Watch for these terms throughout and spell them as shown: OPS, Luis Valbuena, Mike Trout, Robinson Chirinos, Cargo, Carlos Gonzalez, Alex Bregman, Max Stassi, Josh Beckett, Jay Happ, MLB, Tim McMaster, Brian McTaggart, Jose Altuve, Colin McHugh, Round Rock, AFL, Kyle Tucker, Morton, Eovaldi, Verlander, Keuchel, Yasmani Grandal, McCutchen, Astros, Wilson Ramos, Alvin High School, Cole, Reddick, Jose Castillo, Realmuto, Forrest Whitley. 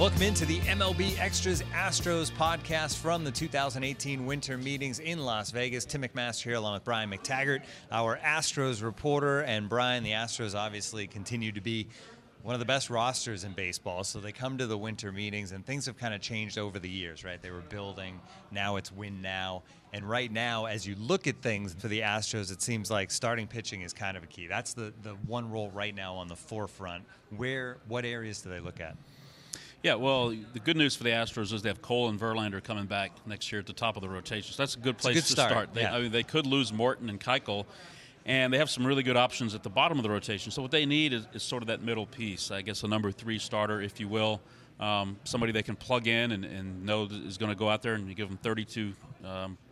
Welcome into the MLB Extras Astros podcast from the 2018 winter meetings in Las Vegas. Tim McMaster here along with Brian McTaggart, our Astros reporter. And Brian, the Astros obviously continue to be one of the best rosters in baseball. So they come to the winter meetings and things have kind of changed over the years, right? They were building. Now it's win now. And right now, as you look at things for the Astros, it seems like starting pitching is kind of a key. That's the one role right now on the forefront. What areas do they look at? Yeah, well, the good news for the Astros is they have Cole and Verlander coming back next year at the top of the rotation. So that's a good place to start. They, yeah. I mean, they could lose Morton and Keuchel, and they have some really good options at the bottom of the rotation. So what they need is sort of that middle piece, I guess a number three starter, if you will, somebody they can plug in and know is going to go out there, and you give them 32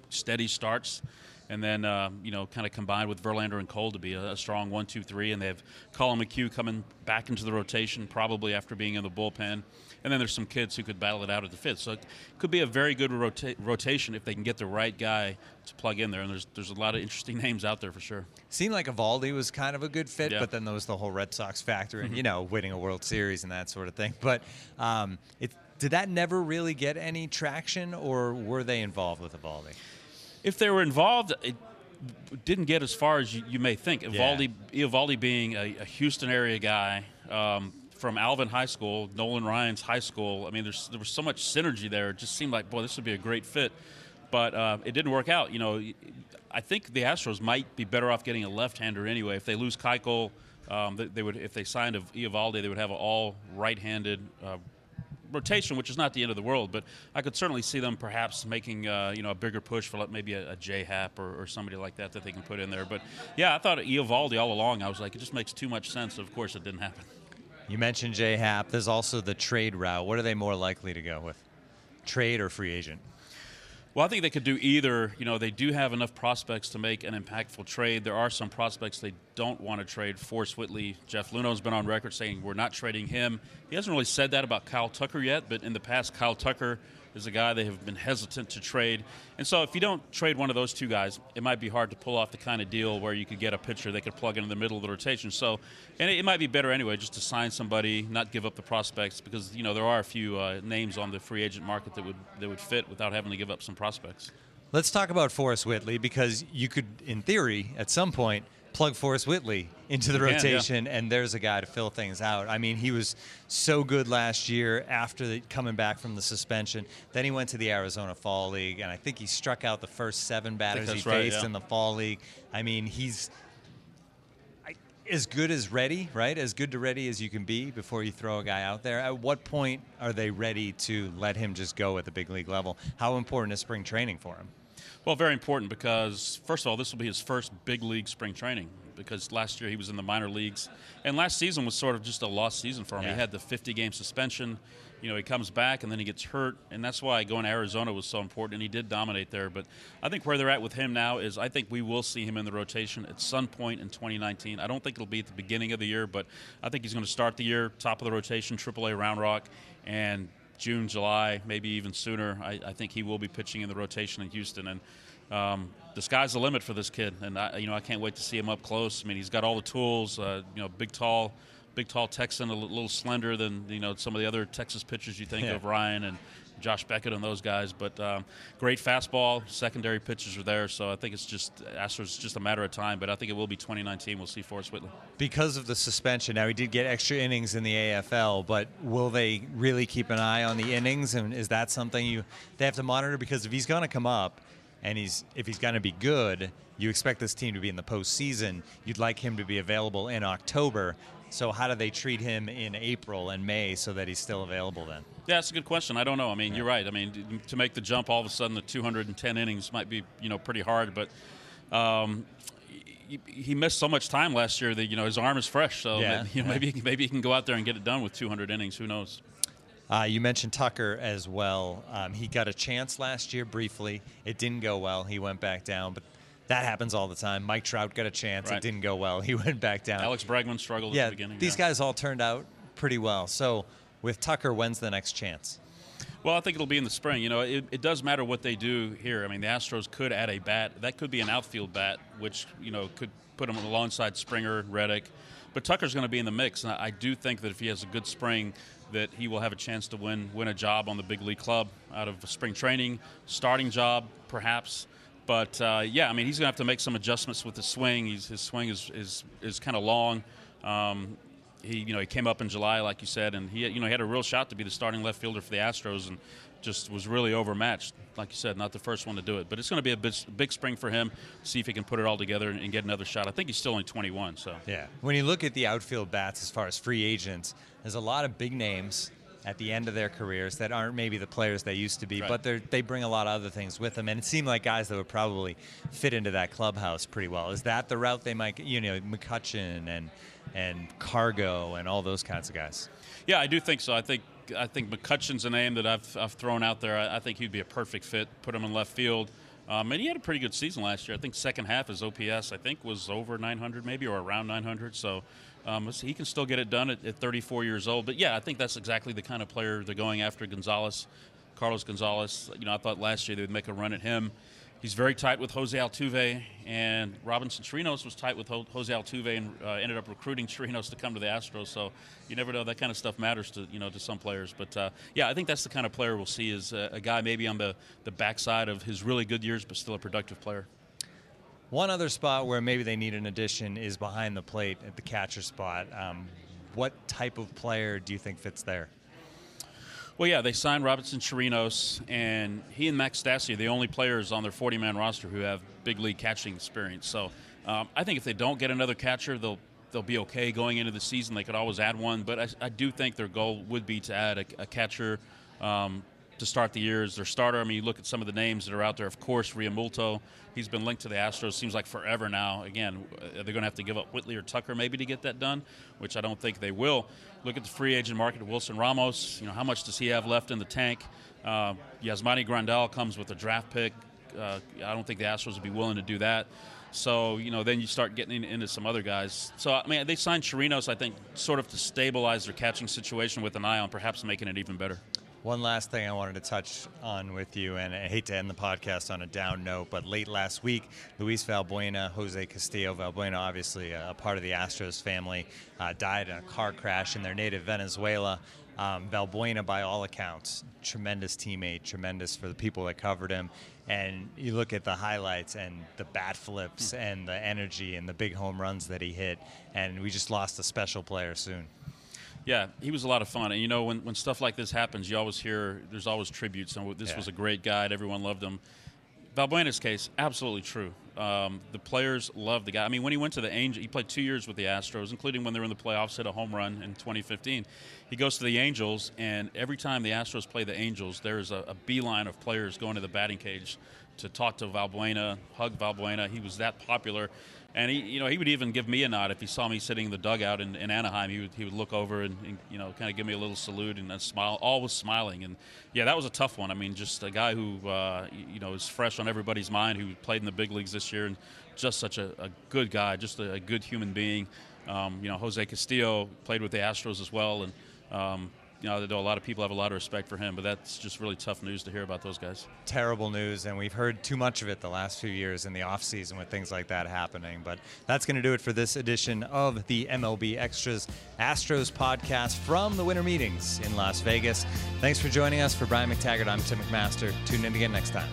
steady starts. And then, kind of combined with Verlander and Cole to be a strong 1-2-3. And they have Colin McHugh coming back into the rotation probably after being in the bullpen. And then there's some kids who could battle it out at the fifth. So it could be a very good rotation if they can get the right guy to plug in there. And there's a lot of interesting names out there for sure. Seemed like Eovaldi was kind of a good fit, yeah. But then there was the whole Red Sox factor and, winning a World Series and that sort of thing. But did that never really get any traction, or were they involved with Eovaldi? If they were involved, it didn't get as far as you may think. Eovaldi being a Houston area guy from Alvin High School, Nolan Ryan's high school. I mean, there was so much synergy there. It just seemed like, boy, this would be a great fit. But it didn't work out. I think the Astros might be better off getting a left-hander anyway. If they lose Keuchel, they would. If they signed Eovaldi, they would have an all right-handed rotation, which is not the end of the world, but I could certainly see them perhaps making a bigger push for maybe a Jay Happ or somebody like that they can put in there. But yeah, I thought Eovaldi all along. I was like, it just makes too much sense. Of course, it didn't happen. You mentioned Jay Happ. There's also the trade route. What are they more likely to go with, trade or free agent? Well, I think they could do either. They do have enough prospects to make an impactful trade. There are some prospects they don't want to trade. Forrest Whitley, Jeff Luno's been on record saying we're not trading him. He hasn't really said that about Kyle Tucker yet, but in the past, Kyle Tucker is a guy they have been hesitant to trade. And so if you don't trade one of those two guys, it might be hard to pull off the kind of deal where you could get a pitcher they could plug into the middle of the rotation. So, and it might be better anyway just to sign somebody, not give up the prospects, because there are a few names on the free agent market that would fit without having to give up some prospects. Let's talk about Forrest Whitley, because you could, in theory, at some point plug Forrest Whitley into the rotation, yeah. And there's a guy to fill things out. I mean, he was so good last year after coming back from the suspension. Then he went to the Arizona Fall League, and I think he struck out the first 7 batters he faced in the Fall League. I mean, he's as good as ready, right? As good to ready as you can be before you throw a guy out there. At what point are they ready to let him just go at the big league level? How important is spring training for him? Well, very important, because, first of all, this will be his first big league spring training, because last year he was in the minor leagues. And last season was sort of just a lost season for him. Yeah. He had the 50-game suspension. He comes back, and then he gets hurt, and that's why going to Arizona was so important, and he did dominate there. But I think where they're at with him now is I think we will see him in the rotation at some point in 2019. I don't think it'll be at the beginning of the year, but I think he's going to start the year top of the rotation, AAA Round Rock, and June, July, maybe even sooner, I think he will be pitching in the rotation in Houston. And the sky's the limit for this kid. And, I can't wait to see him up close. I mean, he's got all the tools, big, tall Texan, a little slender than, some of the other Texas pitchers you think of, Ryan and Josh Beckett and those guys. But great fastball, secondary pitchers are there. So I think it's just Astros, just a matter of time. But I think it will be 2019. We'll see Forrest Whitley. Because of the suspension, now he did get extra innings in the AFL, but will they really keep an eye on the innings? And is that something they have to monitor? Because if he's going to come up and if he's going to be good, you expect this team to be in the postseason. You'd like him to be available in October. So how do they treat him in April and May so that he's still available then? Yeah, that's a good question. I don't know. I mean, you're right. I mean, to make the jump all of a sudden to 210 innings might be, pretty hard. But he missed so much time last year that, his arm is fresh. So maybe he can go out there and get it done with 200 innings. Who knows? You mentioned Tucker as well. He got a chance last year briefly. It didn't go well. He went back down. But that happens all the time. Mike Trout got a chance. Right. It didn't go well. He went back down. Alex Bregman struggled at the beginning. These guys all turned out pretty well. So with Tucker, when's the next chance? Well, I think it'll be in the spring. It does matter what they do here. I mean, the Astros could add a bat. That could be an outfield bat, which, could put him alongside Springer, Reddick. But Tucker's going to be in the mix, and I do think that if he has a good spring, that he will have a chance to win a job on the big league club out of spring training, starting job perhaps. But yeah, I mean, he's gonna have to make some adjustments with the swing. His swing is kind of long. He came up in July, like you said, and he had a real shot to be the starting left fielder for the Astros, and just was really overmatched. Like you said, not the first one to do it, but it's going to be a big spring for him. See if he can put it all together and get another shot. I think he's still only 21. So yeah, when you look at the outfield bats as far as free agents, there's a lot of big names at the end of their careers that aren't maybe the players they used to be, right, but they bring a lot of other things with them, and it seemed like guys that would probably fit into that clubhouse pretty well. Is that the route they might, McCutchen and Cargo and all those kinds of guys? Yeah, I do think so. I think McCutchen's a name that I've thrown out there. I think he'd be a perfect fit. Put him in left field. And he had a pretty good season last year. I think second half his OPS, I think, was over 900 maybe, or around 900. So he can still get it done at 34 years old. But, yeah, I think that's exactly the kind of player they're going after. Carlos Gonzalez, I thought last year they would make a run at him. He's very tight with Jose Altuve, and Robinson Chirinos was tight with Jose Altuve, and ended up recruiting Chirinos to come to the Astros. So you never know, that kind of stuff matters to some players. But yeah, I think that's the kind of player we'll see, is a guy maybe on the backside of his really good years, but still a productive player. One other spot where maybe they need an addition is behind the plate at the catcher spot. What type of player do you think fits there? Well, yeah, they signed Robinson Chirinos, and he and Max Stassi are the only players on their 40-man roster who have big league catching experience. So I think if they don't get another catcher, they'll be okay going into the season. They could always add one, but I do think their goal would be to add a catcher to start the year as their starter. I mean, you look at some of the names that are out there. Of course, Realmuto, he's been linked to the Astros, seems like forever now. Again, they're going to have to give up Whitley or Tucker maybe to get that done, which I don't think they will. Look at the free agent market of Wilson Ramos. How much does he have left in the tank? Yasmani Grandal comes with a draft pick. I don't think the Astros would be willing to do that. So, then you start getting into some other guys. So, I mean, they signed Chirinos, I think, sort of to stabilize their catching situation with an eye on perhaps making it even better. One last thing I wanted to touch on with you, and I hate to end the podcast on a down note, but late last week, Luis Valbuena, Jose Castillo, Valbuena obviously a part of the Astros family, died in a car crash in their native Venezuela. Valbuena, by all accounts, tremendous teammate, tremendous for the people that covered him. And you look at the highlights and the bat flips and the energy and the big home runs that he hit, and we just lost a special player soon. Yeah, he was a lot of fun. And, when stuff like this happens, you always hear there's always tributes. And this was a great guy. And everyone loved him. Valbuena's case, absolutely true. The players loved the guy. I mean, when he went to the Angels, he played 2 years with the Astros, including when they were in the playoffs, hit a home run in 2015. He goes to the Angels, and every time the Astros play the Angels, there's a beeline of players going to the batting cage to talk to Valbuena, hug Valbuena. He was that popular. And he would even give me a nod if he saw me sitting in the dugout in Anaheim. He would look over and kind of give me a little salute and a smile. Always smiling. And yeah, that was a tough one. I mean, just a guy who is fresh on everybody's mind, who played in the big leagues this year, and just such a good guy, just a good human being. Jose Castillo played with the Astros as well, and I know a lot of people have a lot of respect for him, but that's just really tough news to hear about those guys. Terrible news, and we've heard too much of it the last few years in the offseason with things like that happening. But that's going to do it for this edition of the MLB Extras Astros podcast from the winter meetings in Las Vegas. Thanks for joining us. For Brian McTaggart, I'm Tim McMaster. Tune in again next time.